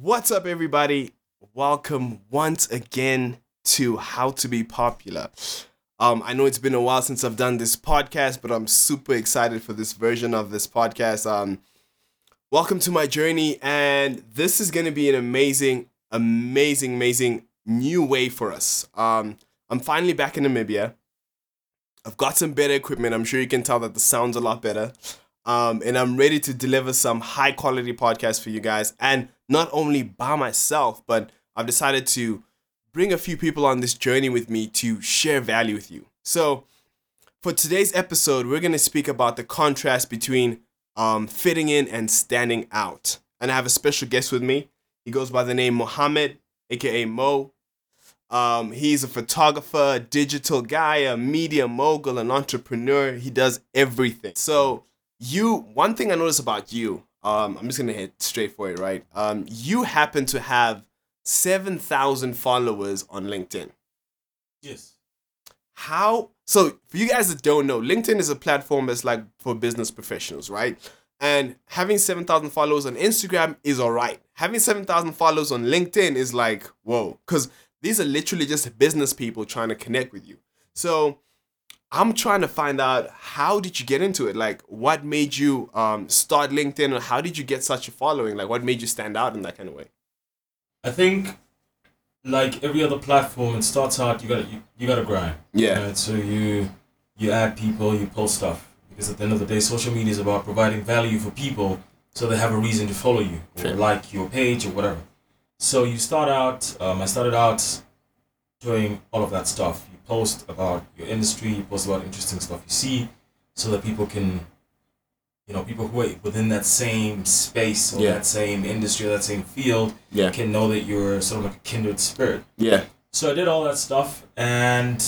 What's up, everybody? Welcome once again to How to Be Popular. I know it's been a while since I've done this podcast, but I'm super excited for this version of this podcast. Welcome to my journey, and this is going to be an amazing new way for us. I'm finally back in Namibia. I've got some better equipment. I'm sure you can tell that the sound's a lot better. And I'm ready to deliver some high quality podcasts for you guys, and not only by myself, but I've decided to bring a few people on this journey with me to share value with you. So for today's episode, we're going to speak about the contrast between fitting in and standing out. And I have a special guest with me. He goes by the name Mohammed, aka Mo. He's a photographer, a digital guy, a media mogul, an entrepreneur. He does everything. So one thing I noticed about you, I'm just going to hit straight for it, right? You happen to have 7,000 followers on LinkedIn. Yes. So for you guys that don't know, LinkedIn is a platform that's like for business professionals, right? And having 7,000 followers on Instagram is all right. Having 7,000 followers on LinkedIn is like, whoa, because these are literally just business people trying to connect with you. So I'm trying to find out, how did you get into it? Like, what made you start LinkedIn, or how did you get such a following? Like, what made you stand out in that kind of way? I think, like every other platform, it starts out. You gotta grind. Yeah. You know? So you add people, you post stuff, because at the end of the day, social media is about providing value for people, so they have a reason to follow you or like your page or whatever. So you start out. I started out doing all of that stuff. You post about your industry, you post about interesting stuff you see, so that people can, you know, people who are within that same space or that same industry, or that same field, can know that you're sort of like a kindred spirit. Yeah. So I did all that stuff, and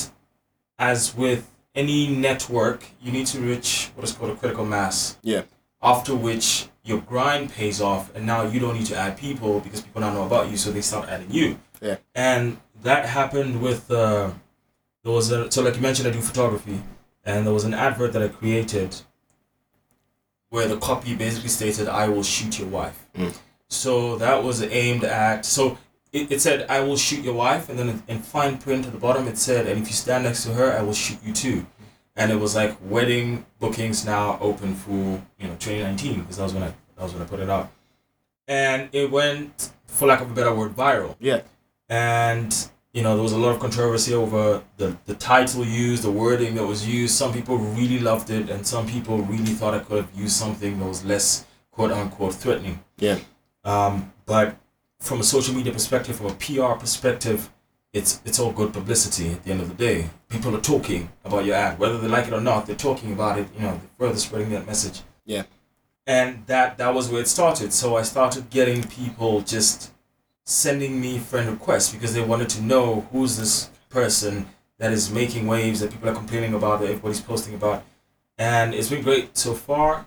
as with any network, you need to reach what is called a critical mass. Yeah. After which your grind pays off, and now you don't need to add people because people now know about you, so they start adding you. Yeah. And that happened with, so like you mentioned, I do photography, and there was an advert that I created where the copy basically stated, "I will shoot your wife." Mm. So that was aimed at, so it said, "I will shoot your wife," and then in fine print at the bottom, it said, "And if you stand next to her, I will shoot you too." And it was like, wedding bookings now open for, 2019, because that was when I put it out. And it went, for lack of a better word, viral. Yeah. And, there was a lot of controversy over the title used, the wording that was used. Some people really loved it, and some people really thought I could have used something that was less, quote-unquote, threatening. Yeah. But from a social media perspective, from a PR perspective, it's all good publicity at the end of the day. People are talking about your ad. Whether they like it or not, they're talking about it, they're further spreading that message. Yeah. And that was where it started. So I started getting people just sending me friend requests because they wanted to know, who's this person that is making waves, that people are complaining about, that everybody's posting about. And it's been great so far,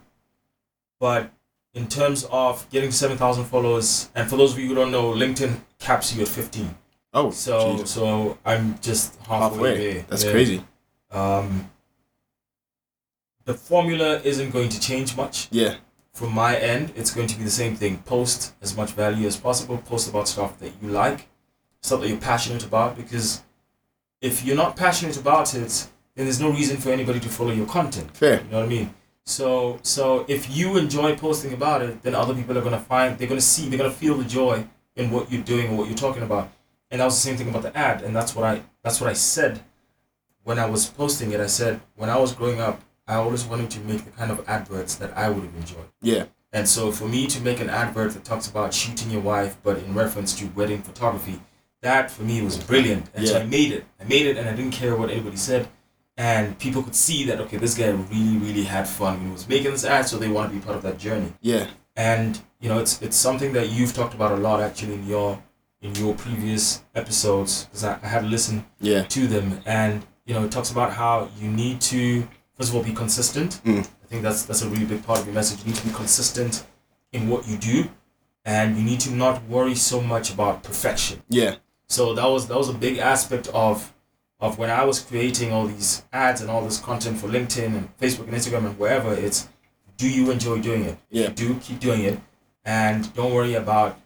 but in terms of getting 7,000 followers, and for those of you who don't know, LinkedIn caps you at 15. Oh, so I'm just halfway there. That's crazy. The formula isn't going to change much. Yeah. From my end, it's going to be the same thing. Post as much value as possible. Post about stuff that you like, stuff that you're passionate about, because if you're not passionate about it, then there's no reason for anybody to follow your content. Fair. You know what I mean? So if you enjoy posting about it, then other people are going to find, they're going to feel the joy in what you're doing or what you're talking about. And that was the same thing about the ad. And that's what I said when I was posting it. I said, when I was growing up, I always wanted to make the kind of adverts that I would have enjoyed. Yeah. And so for me to make an advert that talks about shooting your wife, but in reference to wedding photography, that for me was brilliant. And so I made it, and I didn't care what anybody said. And people could see that, okay, this guy really, really had fun when he was making this ad, so they want to be part of that journey. Yeah. And, it's something that you've talked about a lot, actually, in your previous episodes, because I had to listen to them. And, it talks about how you need to, first of all, be consistent. Mm. I think that's a really big part of your message. You need to be consistent in what you do, and you need to not worry so much about perfection. Yeah. So that was a big aspect of when I was creating all these ads and all this content for LinkedIn and Facebook and Instagram and wherever. It's, do you enjoy doing it? Yeah. If you do, keep doing it, and don't worry about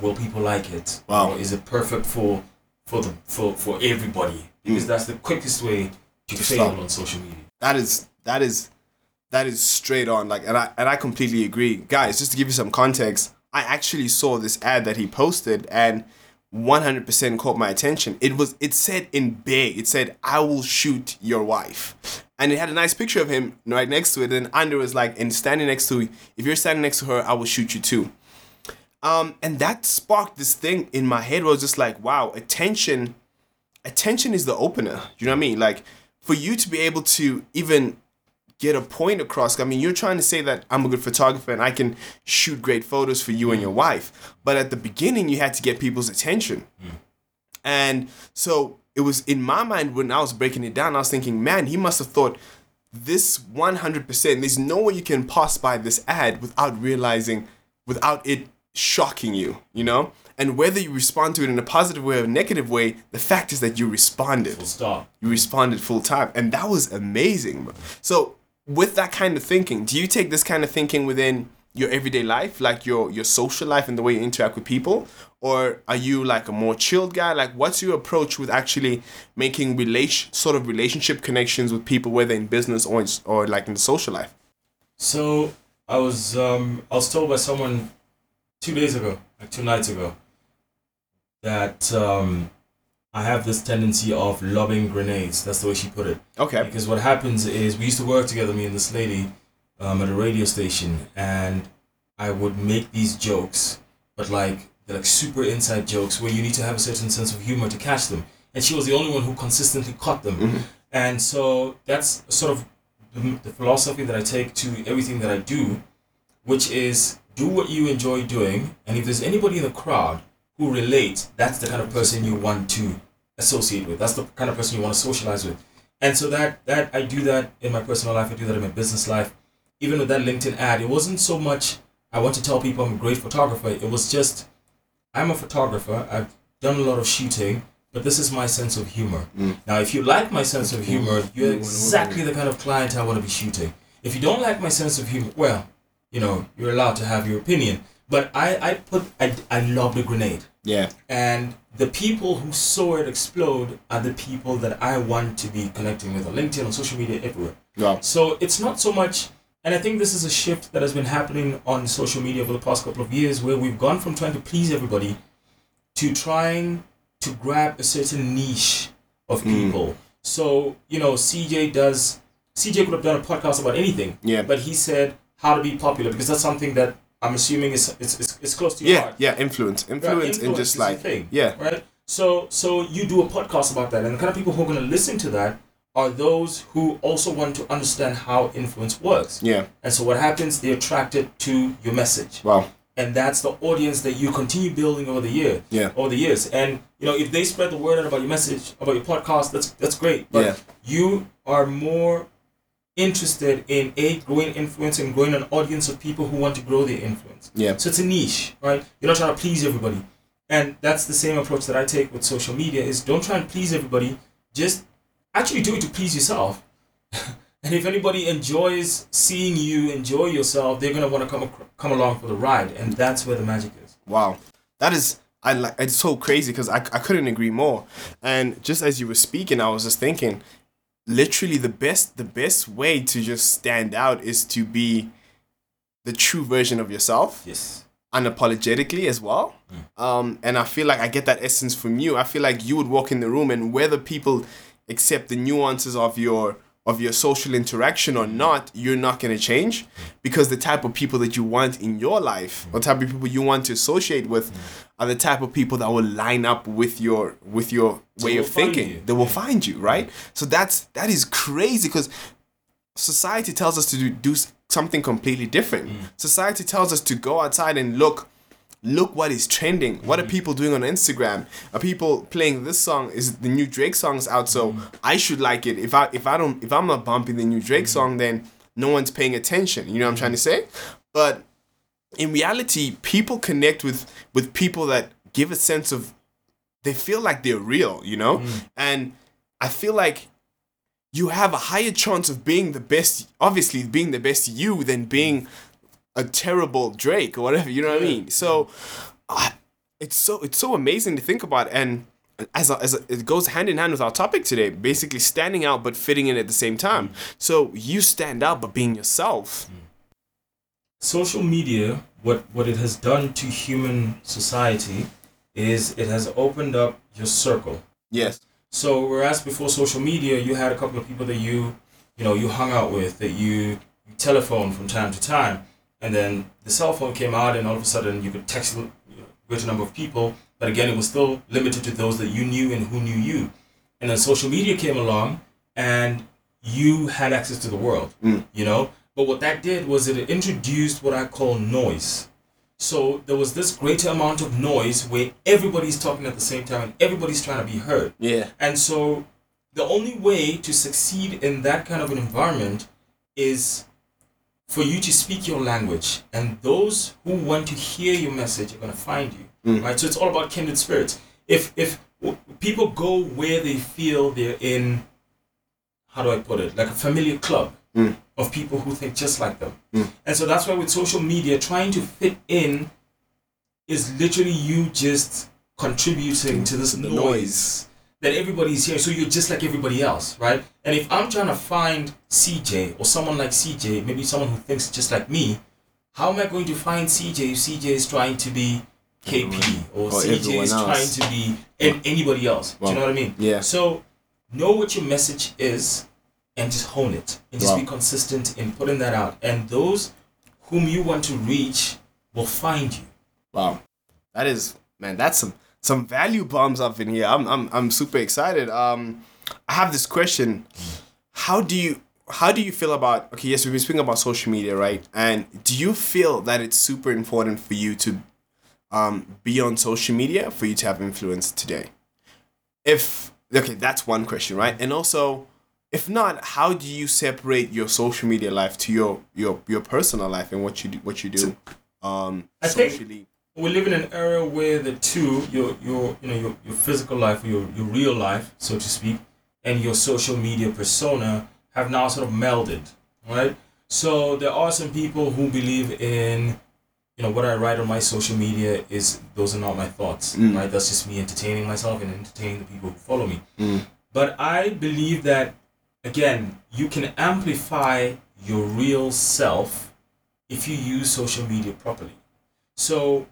will people like it? Wow. Or is it perfect for everybody? Because that's the quickest way to fail on social media. That is straight on. Like, and I completely agree. Guys, just to give you some context, I actually saw this ad that he posted and 100% caught my attention. It said in big, it said, "I will shoot your wife." And it had a nice picture of him right next to it. And under was like, "And standing next to, if you're standing next to her, I will shoot you too." And that sparked this thing in my head where I was just like, wow, attention is the opener. You know what I mean? Like, for you to be able to even get a point across, I mean, you're trying to say that I'm a good photographer and I can shoot great photos for you and your wife. But at the beginning, you had to get people's attention. Mm. And so it was in my mind when I was breaking it down, I was thinking, man, he must have thought this 100%. There's no way you can pass by this ad without realizing, without it shocking you, you know? And whether you respond to it in a positive way or a negative way, the fact is that you responded. Full stop. You responded full time. And that was amazing. So with that kind of thinking, do you take this kind of thinking within your everyday life, like your social life and the way you interact with people? Or are you like a more chilled guy? Like, what's your approach with actually making relationship connections with people, whether in business or like in the social life? So I was told by someone 2 days ago, like 2 nights ago, that I have this tendency of lobbing grenades. That's the way she put it. Okay. Because what happens is, we used to work together, me and this lady, at a radio station, and I would make these jokes, but like super inside jokes where you need to have a certain sense of humor to catch them. And she was the only one who consistently caught them. Mm-hmm. And so that's sort of the philosophy that I take to everything that I do, which is, do what you enjoy doing, and if there's anybody in the crowd who relates, that's the kind of person you want to associate with. That's the kind of person you want to socialize with. And so that I do that in my personal life. I do that in my business life. Even with that LinkedIn ad, it wasn't so much I want to tell people I'm a great photographer. It was just, I'm a photographer. I've done a lot of shooting, but this is my sense of humor. Mm. Now, if you like my sense of humor, you're exactly the kind of client I want to be shooting. If you don't like my sense of humor, well, you know, you're allowed to have your opinion. But I lobbed a grenade. Yeah. And the people who saw it explode are the people that I want to be connecting with on LinkedIn, on social media, everywhere. Wow. So it's not so much, and I think this is a shift that has been happening on social media over the past couple of years, where we've gone from trying to please everybody to trying to grab a certain niche of people. So, you know, CJ could have done a podcast about anything. Yeah. But he said, how to be popular, because that's something that I'm assuming is close to your heart. Yeah, influence, and just like thing, yeah, right. So you do a podcast about that, and the kind of people who are going to listen to that are those who also want to understand how influence works. Yeah, and so what happens? They're attracted to your message. Wow, and that's the audience that you continue building over the year. Yeah, over the years, and you know, if they spread the word out about your message, about your podcast, that's great. But you are more interested in growing influence and growing an audience of people who want to grow their influence. Yeah. So it's a niche, right? You're not trying to please everybody. And that's the same approach that I take with social media, is don't try and please everybody. Just actually do it to please yourself. And if anybody enjoys seeing you enjoy yourself, they're going to want to come along for the ride. And that's where the magic is. Wow. That is, it's so crazy, because I couldn't agree more. And just as you were speaking, I was just thinking, literally the best way to just stand out is to be the true version of yourself. Yes. Unapologetically as well. And I feel like I get that essence from you. I feel like you would walk in the room, and whether people accept the nuances of your social interaction or not, you're not going to change, because the type of people that you want in your life, or type of people you want to associate with, are the type of people that will line up with your way of thinking. They will find you, right? So that is crazy, because society tells us to do something completely different. Society tells us to go outside and look what is trending. What are people doing on Instagram? Are people playing this song? Is the new Drake song's out, so I should like it. If I'm not bumping the new Drake song, then no one's paying attention. You know what I'm trying to say? But in reality, people connect with people that give a sense of, they feel like they're real, you know? And I feel like you have a higher chance of being the best, obviously being the best you, than being a terrible Drake or whatever, you know what I mean? So It's so amazing to think about, and it goes hand in hand with our topic today, basically standing out but fitting in at the same time. So you stand out but being yourself. Social media, what it has done to human society is it has opened up your circle. Yes. So whereas before social media, you had a couple of people that you hung out with, that you telephoned from time to time, and then the cell phone came out, and all of a sudden you could text a greater number of people. But again, it was still limited to those that you knew and who knew you. And then social media came along, and you had access to the world, But what that did was it introduced what I call noise. So there was this greater amount of noise where everybody's talking at the same time and everybody's trying to be heard. Yeah. And so the only way to succeed in that kind of an environment is for you to speak your language. And those who want to hear your message are going to find you. Right, so it's all about kindred spirits. If people go where they feel they're in, how do I put it, like a familiar club of people who think just like them. And so that's why with social media, trying to fit in is literally you just contributing to this noise that everybody's hearing. So you're just like everybody else, right? And if I'm trying to find CJ or someone like CJ, maybe someone who thinks just like me, how am I going to find CJ if CJ is trying to be KP or CJ is trying to be anybody else? Wow. Do you know what I mean? Yeah. So know what your message is and just hone it and just be consistent in putting that out. And those whom you want to reach will find you. Wow. That is, man, that's some value bombs up in here. I'm super excited. I have this question. How do you feel about, okay, yes, we've been speaking about social media, right? And do you feel that it's super important for you to be on social media for you to have influence today? That's one question, right? And also, if not, how do you separate your social media life to your personal life and what you do? I socially? Think we live in an era where the two, your physical life, your real life, so to speak, and your social media persona have now sort of melded, right? So there are some people who believe in, what I write on my social media is, those are not my thoughts, right? That's just me entertaining myself and entertaining the people who follow me. But I believe that, again, you can amplify your real self if you use social media properly. So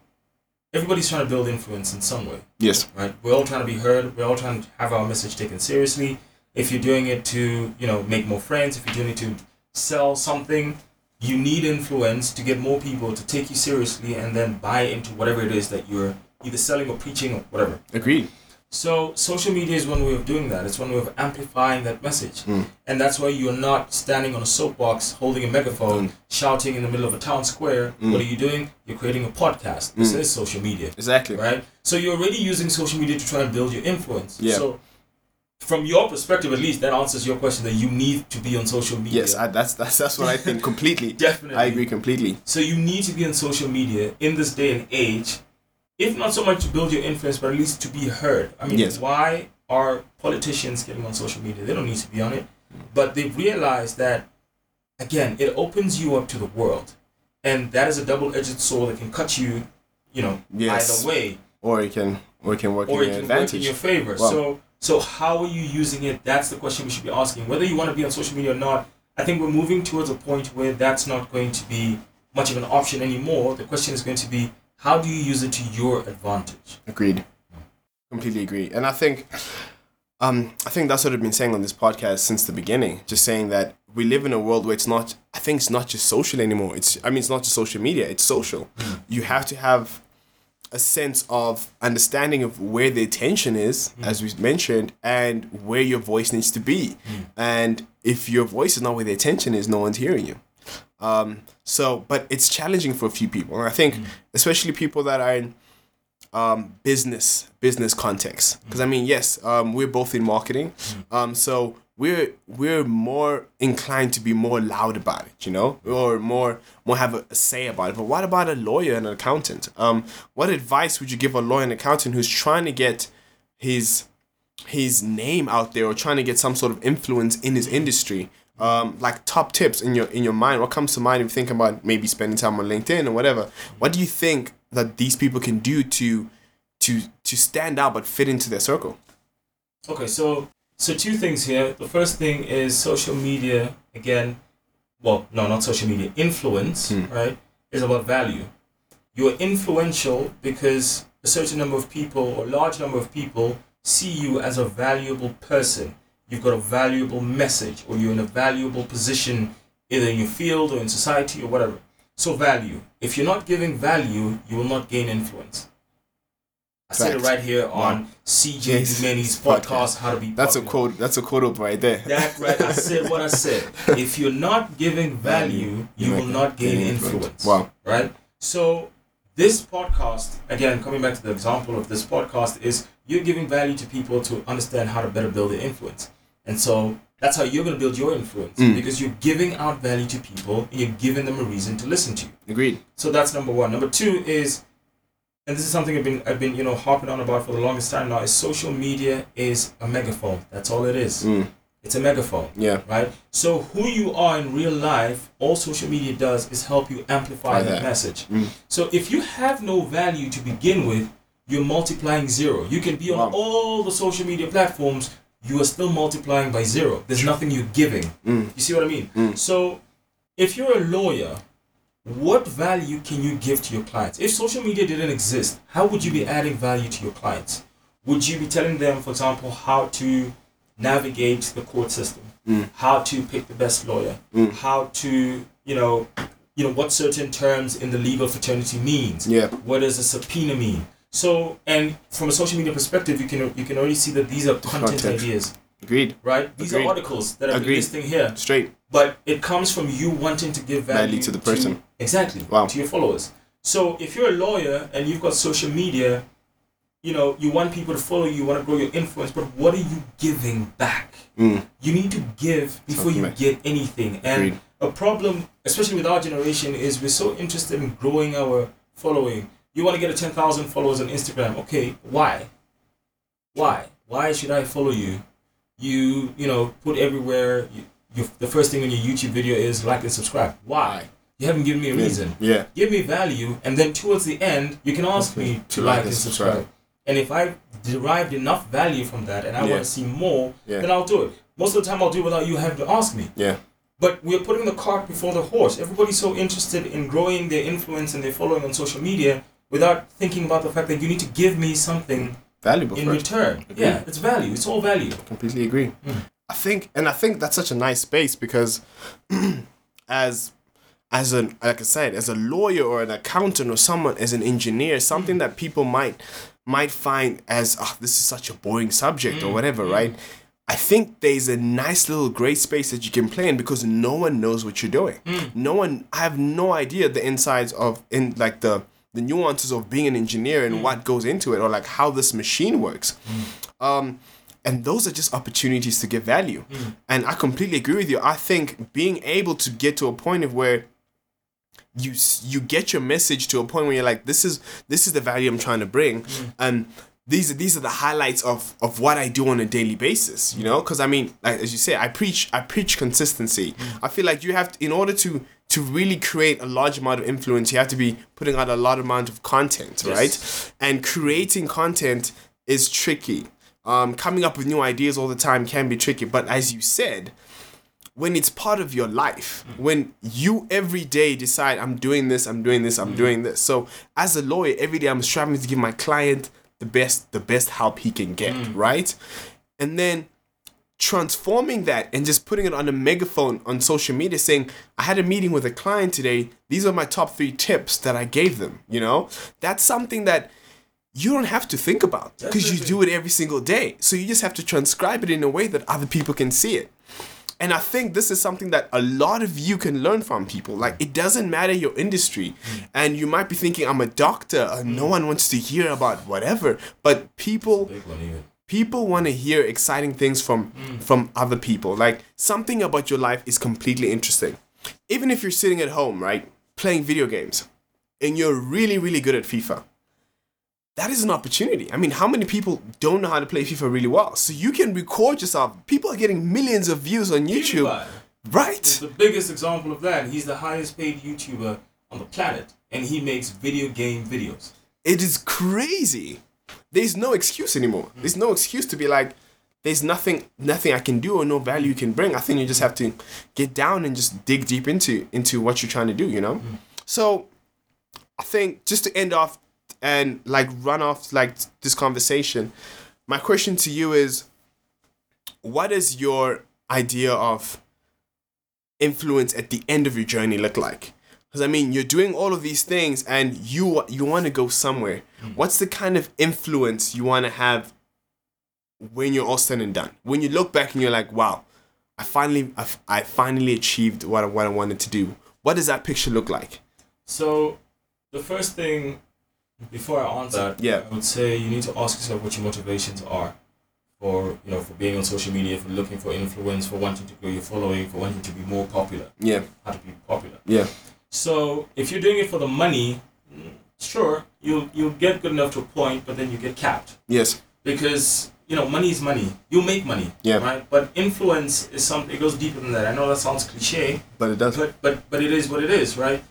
everybody's trying to build influence in some way. Yes. Right? We're all trying to be heard. We're all trying to have our message taken seriously. If you're doing it to, make more friends, if you're doing it to sell something, you need influence to get more people to take you seriously and then buy into whatever it is that you're either selling or preaching or whatever. Agreed. So social media is one way of doing that. It's one way of amplifying that message. And that's why you're not standing on a soapbox holding a megaphone, shouting in the middle of a town square. What are you doing? You're creating a podcast. This is social media. Exactly. Right? So you're already using social media to try and build your influence. Yeah. So from your perspective, at least, that answers your question that you need to be on social media. Yes, that's what I think completely. Definitely. I agree completely. So you need to be on social media in this day and age, if not so much to build your influence, but at least to be heard. I mean, Why are politicians getting on social media? They don't need to be on it. But they've realized that, again, it opens you up to the world. And that is a double-edged sword that can cut you, either way. Or it can work in your favor. Wow. So how are you using it? That's the question we should be asking. Whether you want to be on social media or not, I think we're moving towards a point where that's not going to be much of an option anymore. The question is going to be, how do you use it to your advantage? Agreed. Completely agree. And I think that's what I've been saying on this podcast since the beginning, just saying that we live in a world where it's not just social anymore. It's not just social media, it's social. You have to have a sense of understanding of where the attention is, as we mentioned, and where your voice needs to be. And if your voice is not where the attention is, no one's hearing you. But it's challenging for a few people. And I think especially people that are in business context. Because we're both in marketing. So we're more inclined to be more loud about it, or more have a say about it. But what about a lawyer and an accountant? What advice would you give a lawyer and accountant who's trying to get his name out there or trying to get some sort of influence in his industry? Like top tips in your mind. What comes to mind if you think about maybe spending time on LinkedIn or whatever? What do you think that these people can do to to stand out but fit into their circle. Okay, so two things here. The first thing is social media, again, well, no, not social media, influence, right, is about value. You're influential because a certain number of people or large number of people see you as a valuable person. You've got a valuable message, or you're in a valuable position either in your field or in society or whatever. So value. If you're not giving value, you will not gain influence. I said it right here on CJ Dumeni's podcast, How to Be Popular. That's a quote. That's a quote up right there. That right. I said what I said. If you're not giving value, you will not gain influence. Wow. Right? So this podcast, again, coming back to the example of this podcast, is you're giving value to people to understand how to better build their influence. And so that's how you're going to build your influence, because you're giving out value to people and you're giving them a reason to listen to you. Agreed. So that's number one. Number two is, and this is something I've been harping on about for the longest time now, is social media is a megaphone. That's all it is. It's a megaphone. Yeah. Right? So who you are in real life, all social media does is help you amplify that message. So if you have no value to begin with, you're multiplying zero. You can be on all the social media platforms, you are still multiplying by zero. There's nothing you're giving. You see what I mean? So if you're a lawyer, what value can you give to your clients? If social media didn't exist, how would you be adding value to your clients? Would you be telling them, for example, how to navigate the court system, how to pick the best lawyer, how to, what certain terms in the legal fraternity means? Yeah. What does a subpoena mean? So, and from a social media perspective, you can already see that these are content ideas. Agreed. Right? These are articles that I've been listing here. Straight. But it comes from you wanting to give value to the person. Exactly. Wow. To your followers. So if you're a lawyer and you've got social media, you want people to follow you, you want to grow your influence, but what are you giving back? You need to give before you get anything. And Agreed. A problem, especially with our generation, is we're so interested in growing our following. You want to get 10,000 followers on Instagram. Okay, why? Why should I follow you? You put everywhere. The first thing on your YouTube video is like and subscribe. Why? You haven't given me a reason. Yeah. Give me value, and then towards the end, you can ask me to like and subscribe. And if I derived enough value from that, and I want to see more, then I'll do it. Most of the time, I'll do it without you having to ask me. Yeah. But we're putting the cart before the horse. Everybody's so interested in growing their influence and their following on social media without thinking about the fact that you need to give me something valuable in return. Agreed. Yeah, it's value. It's all value. I completely agree. I think that's such a nice space because as a lawyer or an accountant or someone, as an engineer, something that people might find as, this is such a boring subject or whatever, right? I think there's a nice little great space that you can play in because no one knows what you're doing. I have no idea the insides of, the nuances of being an engineer and what goes into it, or like how this machine works. And those are just opportunities to give value. And I completely agree with you. I think being able to get to a point of where you get your message to a point where you're like, this is the value I'm trying to bring. And these are the highlights of what I do on a daily basis, Because I mean, like, as you say, I preach consistency. I feel like you have to, in order to really create a large amount of influence, you have to be putting out a large amount of content, right? And creating content is tricky. Coming up with new ideas all the time can be tricky. But as you said, when it's part of your life, when you every day decide, I'm doing this. So as a lawyer, every day I'm striving to give my client the best help he can get, right? And then transforming that and just putting it on a megaphone on social media, saying, I had a meeting with a client today. These are my top 3 tips that I gave them, That's something that you don't have to think about because you do it every single day. So you just have to transcribe it in a way that other people can see it. And I think this is something that a lot of you can learn from people. Like, it doesn't matter your industry. And you might be thinking, I'm a doctor, and no one wants to hear about whatever. But people want to hear exciting things from other people. Like, something about your life is completely interesting. Even if you're sitting at home, right, playing video games, and you're really, really good at FIFA. That is an opportunity. I mean, how many people don't know how to play FIFA really well? So you can record yourself. People are getting millions of views on YouTube. Right? It's the biggest example of that. He's the highest paid YouTuber on the planet, and he makes video game videos. It is crazy. there's no excuse anymore. Mm. There's no excuse to be like, there's nothing I can do or no value you can bring. I think you just have to get down and just dig deep into what you're trying to do, you know? Mm. So I think just to end off and like run off like this conversation, my question to you is, what is your idea of influence at the end of your journey look like? Because I mean, you're doing all of these things and you want to go somewhere. Mm. What's the kind of influence you want to have when you're all said and done? When you look back and you're like, wow, I finally achieved what I wanted to do. What does that picture look like? So the first thing, before I answer, I would say you need to ask yourself what your motivations are for being on social media, for looking for influence, for wanting to grow your following, for wanting to be more popular. Yeah. How to be popular. Yeah. So if you're doing it for the money, sure, you'll get good enough to a point, but then you get capped. Yes. Because, money is money. You make money. Yeah. Right? But influence is something, it goes deeper than that. I know that sounds cliche. But it does. But it is what it is, right?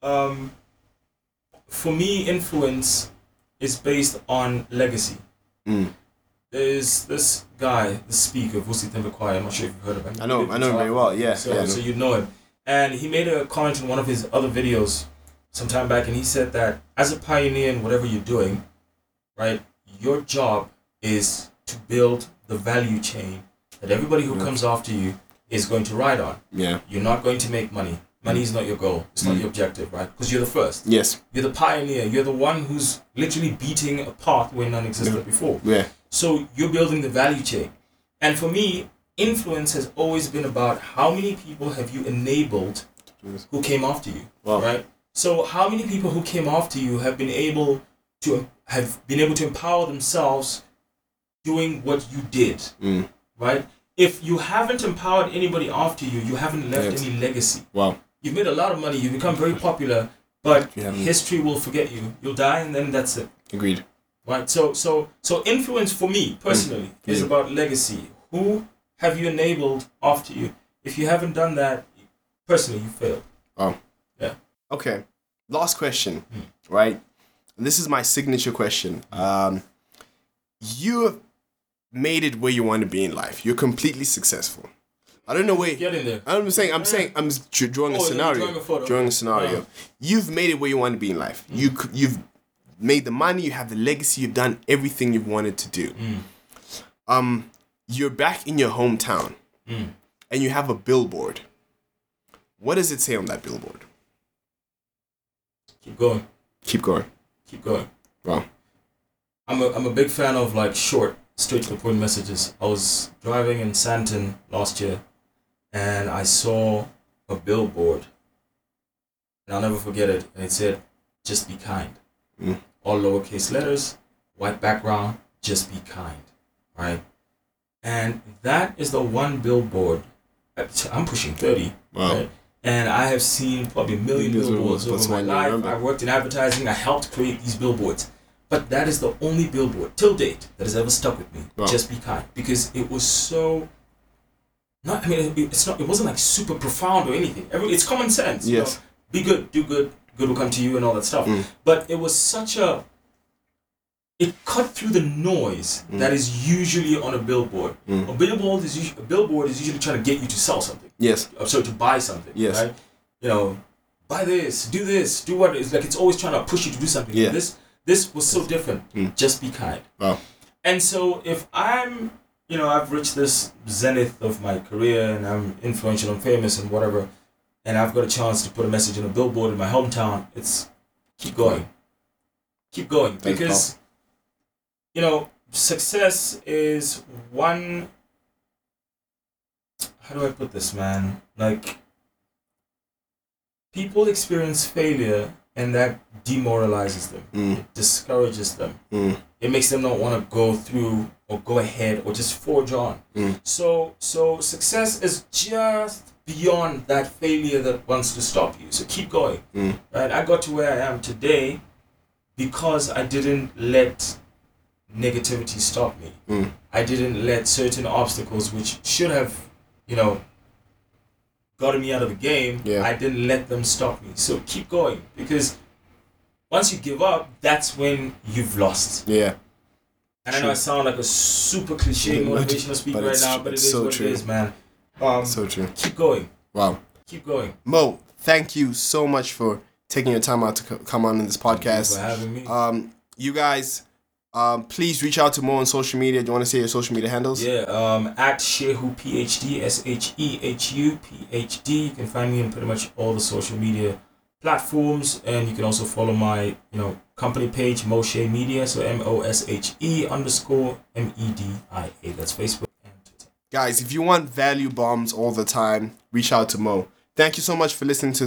For me, influence is based on legacy. Mm. There's this guy, the speaker, Vusi Thembekwayo, I'm not sure if you've heard of him. I know him very well, yeah. So you know him. And he made a comment in one of his other videos some time back, and he said that as a pioneer in whatever you're doing, right, your job is to build the value chain that everybody who comes after you is going to ride on. Yeah. You're not going to make money. Money is not your goal. It's not your objective, right? Because you're the first. Yes. You're the pioneer. You're the one who's literally beating a path where none existed before. Yeah. So you're building the value chain. And for me, influence has always been about how many people have you enabled who came after you, right? So how many people who came after you have been able to empower themselves doing what you did, right? If you haven't empowered anybody after you, you haven't left any legacy. Wow. You've made a lot of money, you've become very popular, but history will forget you. You'll die and then that's it. Agreed. Right? So influence for me personally is about legacy. Who have you enabled after you? If you haven't done that, personally, you failed. Oh. Yeah. Okay. Last question, right? This is my signature question. You have made it where you want to be in life. You're completely successful. I don't know where... Get in there. I'm drawing a scenario. Drawing a scenario. Yeah. You've made it where you want to be in life. You've made the money. You have the legacy. You've done everything you've wanted to do. You're back in your hometown and you have a billboard. What does it say on that billboard? Keep going. Keep going. Keep going. Wow. I'm a big fan of like short, straight to the point messages. I was driving in Sandton last year and I saw a billboard and I'll never forget it. And it said, just be kind. All lowercase letters, white background, just be kind. Right? And that is the one billboard. I'm pushing 30. Wow. Right? And I have seen probably a million billboards over my life. I worked in advertising. I helped create these billboards. But that is the only billboard, till date, that has ever stuck with me. Wow. Just be kind. Because it was so... it wasn't like super profound or anything. It's common sense. Yes. Be good, do good, good will come to you and all that stuff. But it was such a... It cut through the noise that is usually on a billboard. A billboard is usually trying to get you to sell something. Yes. So to buy something. Yes. Right? Buy this, do what it is. Like it's always trying to push you to do something. Yeah. This was so different. Just be kind. Wow. And so if I'm, I've reached this zenith of my career and I'm influential and famous and whatever, and I've got a chance to put a message on a billboard in my hometown, it's keep going. Keep going. Thanks, because... Paul. Success is one, how do I put this, man? Like, people experience failure and that demoralizes them. It discourages them. It makes them not want to go through or go ahead or just forge on. So success is just beyond that failure that wants to stop you. So keep going. Right? I got to where I am today because I didn't let negativity stopped me. I didn't let certain obstacles which should have gotten me out of the game, I didn't let them stop me. So keep going, because once you give up, that's when you've lost. And I know I sound like a super cliche motivational speaker right now, but it is so what true. It is, man. So true. Keep going. Wow. Keep going. Mo, thank you so much for taking your time out to come on in this podcast. Thank you for having me. You guys, please reach out to Mo on social media. Do you want to say your social media handles? Yeah, at Shehu PHD, SHEHU PHD. You can find me on pretty much all the social media platforms, and you can also follow my company page, Mo Shea Media, so MOSHE_MEDIA. That's Facebook and Twitter. Guys, if you want value bombs all the time, reach out to Mo. Thank you so much for listening to